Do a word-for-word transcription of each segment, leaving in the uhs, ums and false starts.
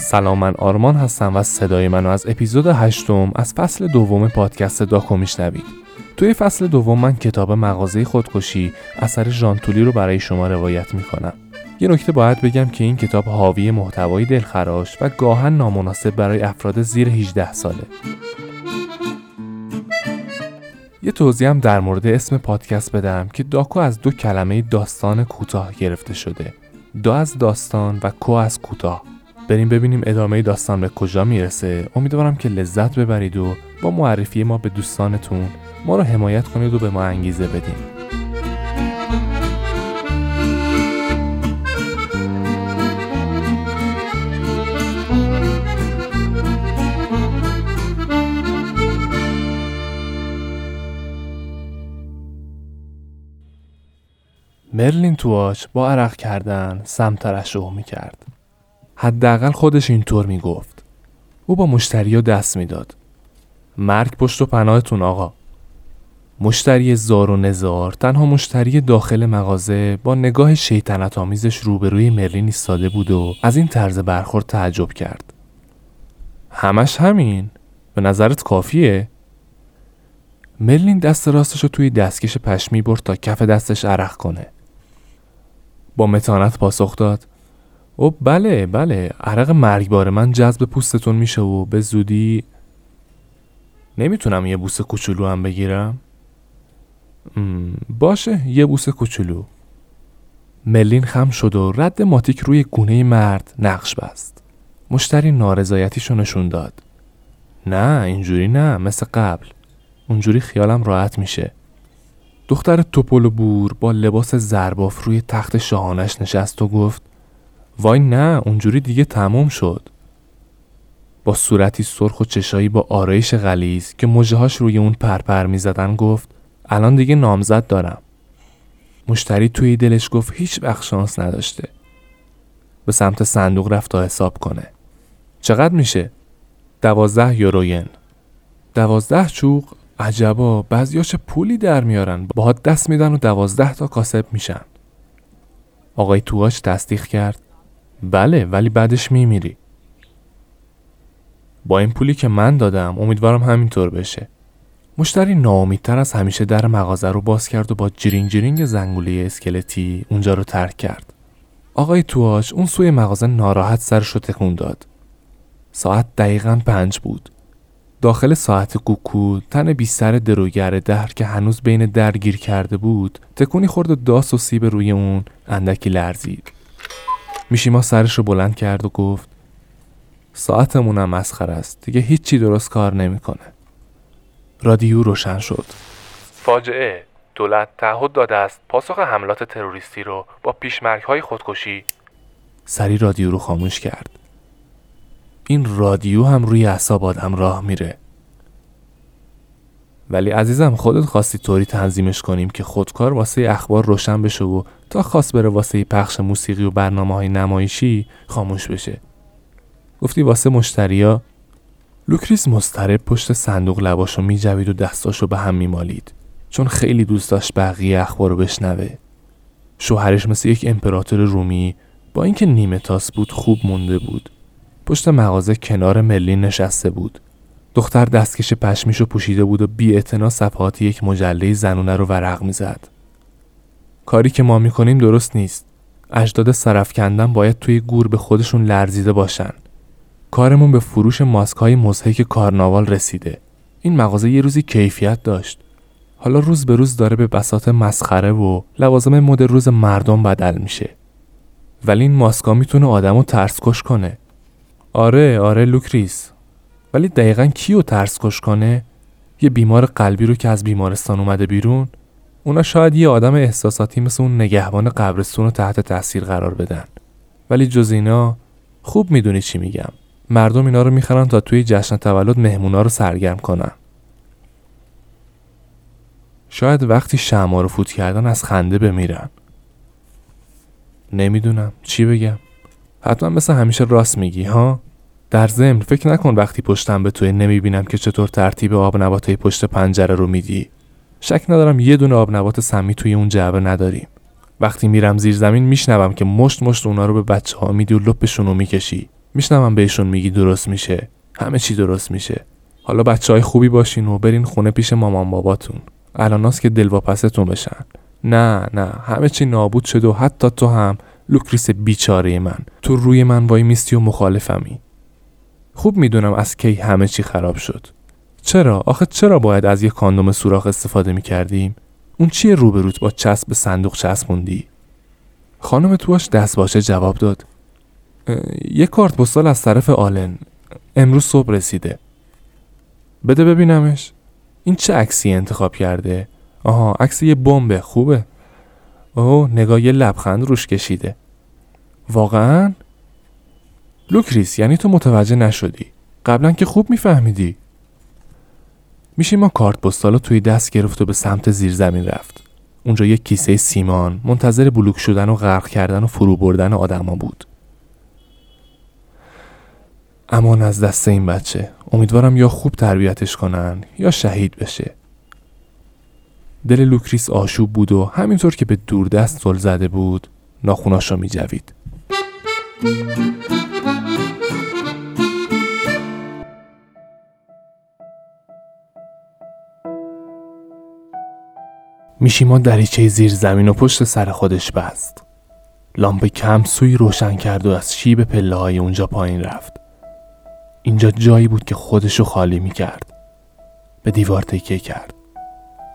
سلام، من آرمان هستم و صدای منو از اپیزود هشتم از فصل دوم پادکست داکو میشنوید. توی فصل دوم من کتاب مغازه خودکشی اثر ژان تولی رو برای شما روایت میکنم. یه نکته باید بگم که این کتاب حاوی محتوای دلخراش و گاهن نامناسب برای افراد زیر هجده ساله. یه توضیح هم در مورد اسم پادکست بدم که داکو از دو کلمه داستان کوتاه گرفته شده. دا از داستان و کو از کوتاه. بریم ببینیم ادامه داستان به کجا میرسه. امیدوارم که لذت ببرید و با معرفی ما به دوستانتون ما رو حمایت کنید و به ما انگیزه بدید. مرلین تواش با عرق کردن سم ترشح میکرد. حداقل خودش اینطور میگفت. او با مشتریا دست میداد. مرگ پشت و پناهتون آقا. مشتری زار و نزار، تنها مشتری داخل مغازه، با نگاه شیطنت آمیزش روبروی مرلین ایستاده بود و از این طرز برخورد تعجب کرد. همش همین؟ به نظرت کافیه؟ مرلین دست راستش رو توی دستکش پشمی برد تا کف دستش عرق کنه. با متانت پاسخ داد. او بله بله، عرق مرگبار من جذب پوستتون میشه و به زودی. نمیتونم یه بوسه کوچولو هم بگیرم؟ باشه، یه بوسه کوچولو. مرلین خم شد و رد ماتیک روی گونه مرد نقش بست. مشتری نارضایتیشو نشون داد. نه اینجوری نه، مثل قبل. اونجوری خیالم راحت میشه. دختر توپل و بور با لباس زرباف روی تخت شاهانش نشست و گفت وای نه، اونجوری دیگه تموم شد. با صورتی سرخ و چشایی با آرایش غلیظ که مژه‌هاش روی اون پرپر میزدن گفت الان دیگه نامزد دارم. مشتری توی دلش گفت هیچ وقت شانس نداشته. به سمت صندوق رفت تا حساب کنه. چقدر میشه؟ دوازده یوروین. دوازده چوق؟ عجبا، بعضیا چه پولی در میارن. باهات دست میدن و دوازده تا کاسب میشن. آقای تواش تصدیق کرد. بله، ولی بعدش میمیری. با این پولی که من دادم امیدوارم همینطور بشه. مشتری ناامیدتر از همیشه در مغازه رو باز کرد و با جرینگ جرینگ زنگوله اسکلتی اونجا رو ترک کرد. آقای تواش اون سوی مغازه ناراحت سرش رو تکون داد. ساعت دقیقاً پنج بود. داخل ساعت کوکو تن بی سر دروگر دهر که هنوز بین درگیر کرده بود تکونی خورد و داس و سیب روی اون اندکی لرزید. میشیما سرش رو بلند کرد و گفت ساعتمون هم مسخره است، دیگه هیچی درست کار نمیکنه. رادیو روشن شد. فاجعه، دولت تعهد داده است پاسخ حملات تروریستی رو با پیشمرگ‌های خودکشی. سری رادیو رو خاموش کرد. این رادیو هم روی اعصاب آدم راه میره. ولی عزیزم، خودت خواستی طوری تنظیمش کنیم که خودکار واسه اخبار روشن بشه و تا خواست بره واسه پخش موسیقی و برنامه‌های نمایشی خاموش بشه. گفتی واسه مشتریا. لوکریس مضطرب پشت صندوق لباشو میجوید و دستاشو به هم میمالید، چون خیلی دوست داشت بقیه اخبارو بشنوه. شوهرش مثل یک امپراتور رومی با اینکه نیمه تاس بود خوب مونده بود. پشت مغازه کنار مرلین نشسته بود. دختر دستکش پشمیشو پوشیده بود و بی‌اعتنا صفحات یک مجله زنونه رو ورق میزد. کاری که ما میکنیم درست نیست. اجداد سرفکندن باید توی گور به خودشون لرزیده باشن. کارمون به فروش ماسک‌های مضحک کارناوال رسیده. این مغازه یه روزی کیفیت داشت. حالا روز به روز داره به بساط مسخره و لوازم مد روز مردم بدل میشه. ولی این ماسکا میتونه آدمو ترسکش کنه. آره آره لوکریس، ولی دقیقاً کیو ترس کش کنه؟ یه بیمار قلبی رو که از بیمارستان اومده بیرون؟ اونا شاید یه آدم احساساتی مثل اون نگهبان قبرستون رو تحت تاثیر قرار بدن. ولی جز اینا، خوب میدونی چی میگم. مردم اینا رو میخرن تا توی جشن تولد مهمونا رو سرگرم کنن. شاید وقتی شمع رو فوت کردن از خنده بمیرن. نمیدونم چی بگم. حتما مثل همیشه راست میگی ها؟ در ضمن فکر نکن وقتی پشتم به توی نمیبینم که چطور ترتیب آب نباتای پشت پنجره رو میدی. شک ندارم یه دونه آب نبات سمی توی اون جعبه نداریم. وقتی میرم زیر زمین میشنوم که مشت مشت اونا رو به بچه‌ها میدی و لپشون رو میکشی. میشنوم بهشون میگی درست میشه. همه چی درست میشه. حالا بچه‌های خوبی باشین و برین خونه پیش مامان باباتون. الاناست که دلواپستون بشن. نه نه، همه چی نابود شد و حتی تو هم لوکریس بیچاره من. تو روی من وای میستی و مخالفمی. خوب میدونم از کی همه چی خراب شد. چرا؟ آخه چرا باید از یه کاندوم سوراخ استفاده میکردیم؟ اون چیه روبروت با چسب به صندوق چسبوندی؟ خانم تواش دست باشه جواب داد. یه کارت پستال از طرف آلن. امروز صبح رسیده. بده ببینمش. این چه عکسی انتخاب کرده؟ آها، عکس یه بمب. خوبه. اوه، نگاه، یه لبخند روش کشیده. واقعاً؟ لوکریس، یعنی تو متوجه نشدی؟ قبلا که خوب میفهمیدی. میشیما کارت پستالو توی دست گرفت و به سمت زیر زمین رفت. اونجا یک کیسه سیمان منتظر بلوک شدن و غرق کردن و فرو بردن آدما بود. امان از دست این بچه. امیدوارم یا خوب تربیتش کنن یا شهید بشه. دل لوکریس آشوب بود و همینطور که به دوردست زل زده بود، ناخوناشو میجوید. میشیما دریچه زیر زمین و پشت سر خودش بست. لامپ کم سوی روشن کرد و از شیب پله های اونجا پایین رفت. اینجا جایی بود که خودشو خالی میکرد. به دیوار تکیه کرد.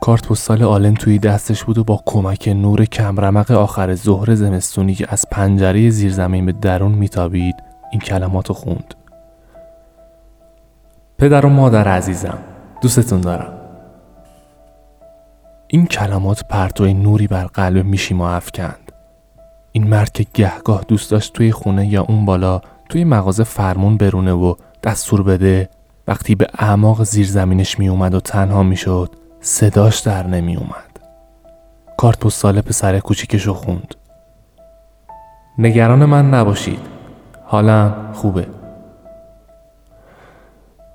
کارت پستال آلن توی دستش بود و با کمک نور کمرمق آخر ظهر زمستونی که از پنجره زیر زمین به درون میتابید این کلماتو خوند. پدر و مادر عزیزم، دوستتون دارم. این کلمات پرتوی نوری بر قلب میشیما افکند. این مرد که گهگاه دوست داشت توی خونه یا اون بالا توی مغازه فرمون برونه و دستور بده، وقتی به اعماق زیرزمینش می اومد و تنها می شد، صداش در نمی اومد. کارت پستال پسر کوچیکشو خوند. نگران من نباشید. حالم خوبه.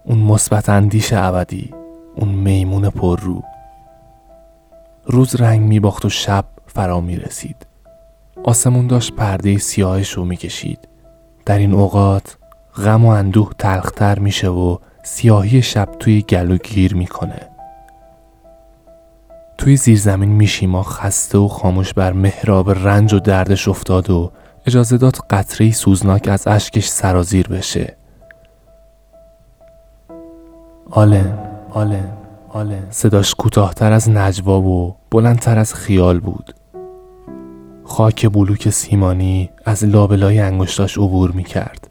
اون مثبت اندیش ابدی، اون میمون پر رو. روز رنگ می باخت و شب فرا می رسید. آسمون داشت پرده سیاهش رو می کشید. در این اوقات غم و اندوه تلختر میشه و سیاهی شب توی گلو گیر میکنه. توی زیرزمین میشیما خسته و خاموش بر محراب رنج و دردش افتاد و اجازه داد قطره‌ای سوزناک از اشکش سرازیر بشه. آلن، آلن، آلن. صداش کوتاه‌تر از نجوا و بلندتر از خیال بود. خاک بلوک سیمانی از لابلای انگشتاش عبور می کرد.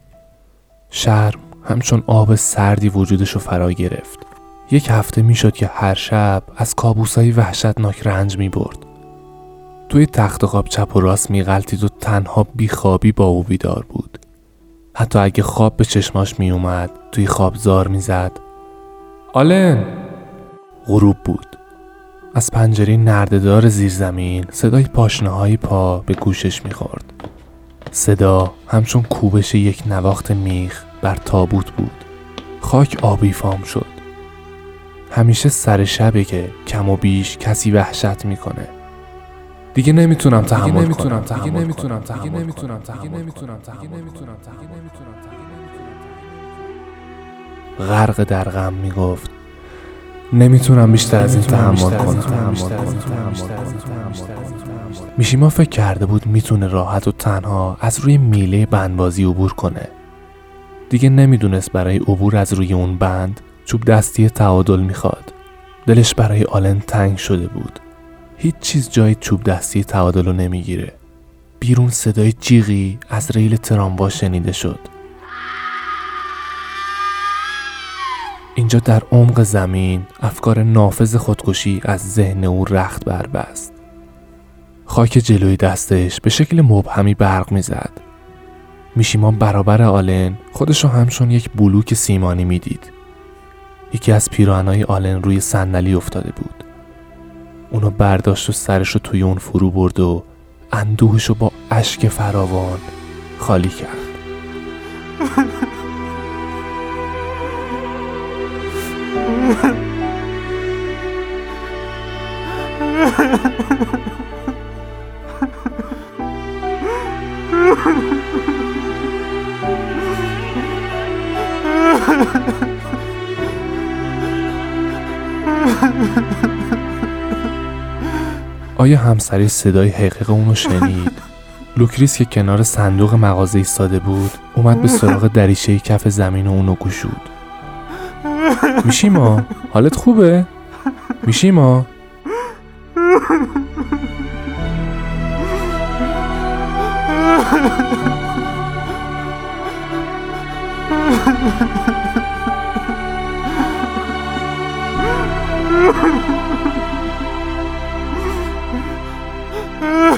شرم همچون آب سردی وجودشو فرا گرفت. یک هفته می شد که هر شب از کابوسای وحشتناک رنج می برد. توی تخت خواب چپ و راست می غلطید و تنها بیخوابی با او بیدار بود. حتی اگه خواب به چشماش می اومد توی خواب زار می زد. آلن! غروب بود. از پنجره نرده‌دار زیرزمین صدای پاشنه‌های پا به گوشش می‌خورد. صدا همچون کوبش یک نواخت میخ بر تابوت بود. خاک آبی فام شد. همیشه سر شبه که کم و بیش کسی وحشت می‌کنه. دیگه نمیتونم تحمل کنم. دیگه نمیتونم تحمل کنم. دیگه نمیتونم تحمل کنم. دیگه نمیتونم تحمل کنم. غرق در غم میگفت. نمیتونم بیشتر از این تحمل کنم. میشیما فکر کرده بود میتونه راحت و تنها از روی میله بندبازی عبور کنه. دیگه نمیدونست برای عبور از روی اون بند چوب دستی تعادل میخواد. دلش برای آلن تنگ شده بود. هیچ چیز جای چوب دستی تعادل رو نمیگیره. بیرون صدای جیغی از ریل تراموا شنیده شد. اینجا در عمق زمین افکار نافذ خودکشی از ذهن او رخت بربست. خاک جلوی دستش به شکل مبهمی برق میزد. میشیما برابر آلن خودشو همچون یک بلوک سیمانی میدید. یکی از پیراهنای آلن روی صندلی افتاده بود. اونو برداشت و سرشو توی اون فرو برد و اندوهشو با اشک فراوان خالی کرد. آیا همسری صدای حقیق اونو شنید؟ لوکریس که کنار صندوق مغازه ایستاده بود اومد به سراغ دریچه کف زمین و اونو گشود. میشیما حالت خوبه؟ میشیما؟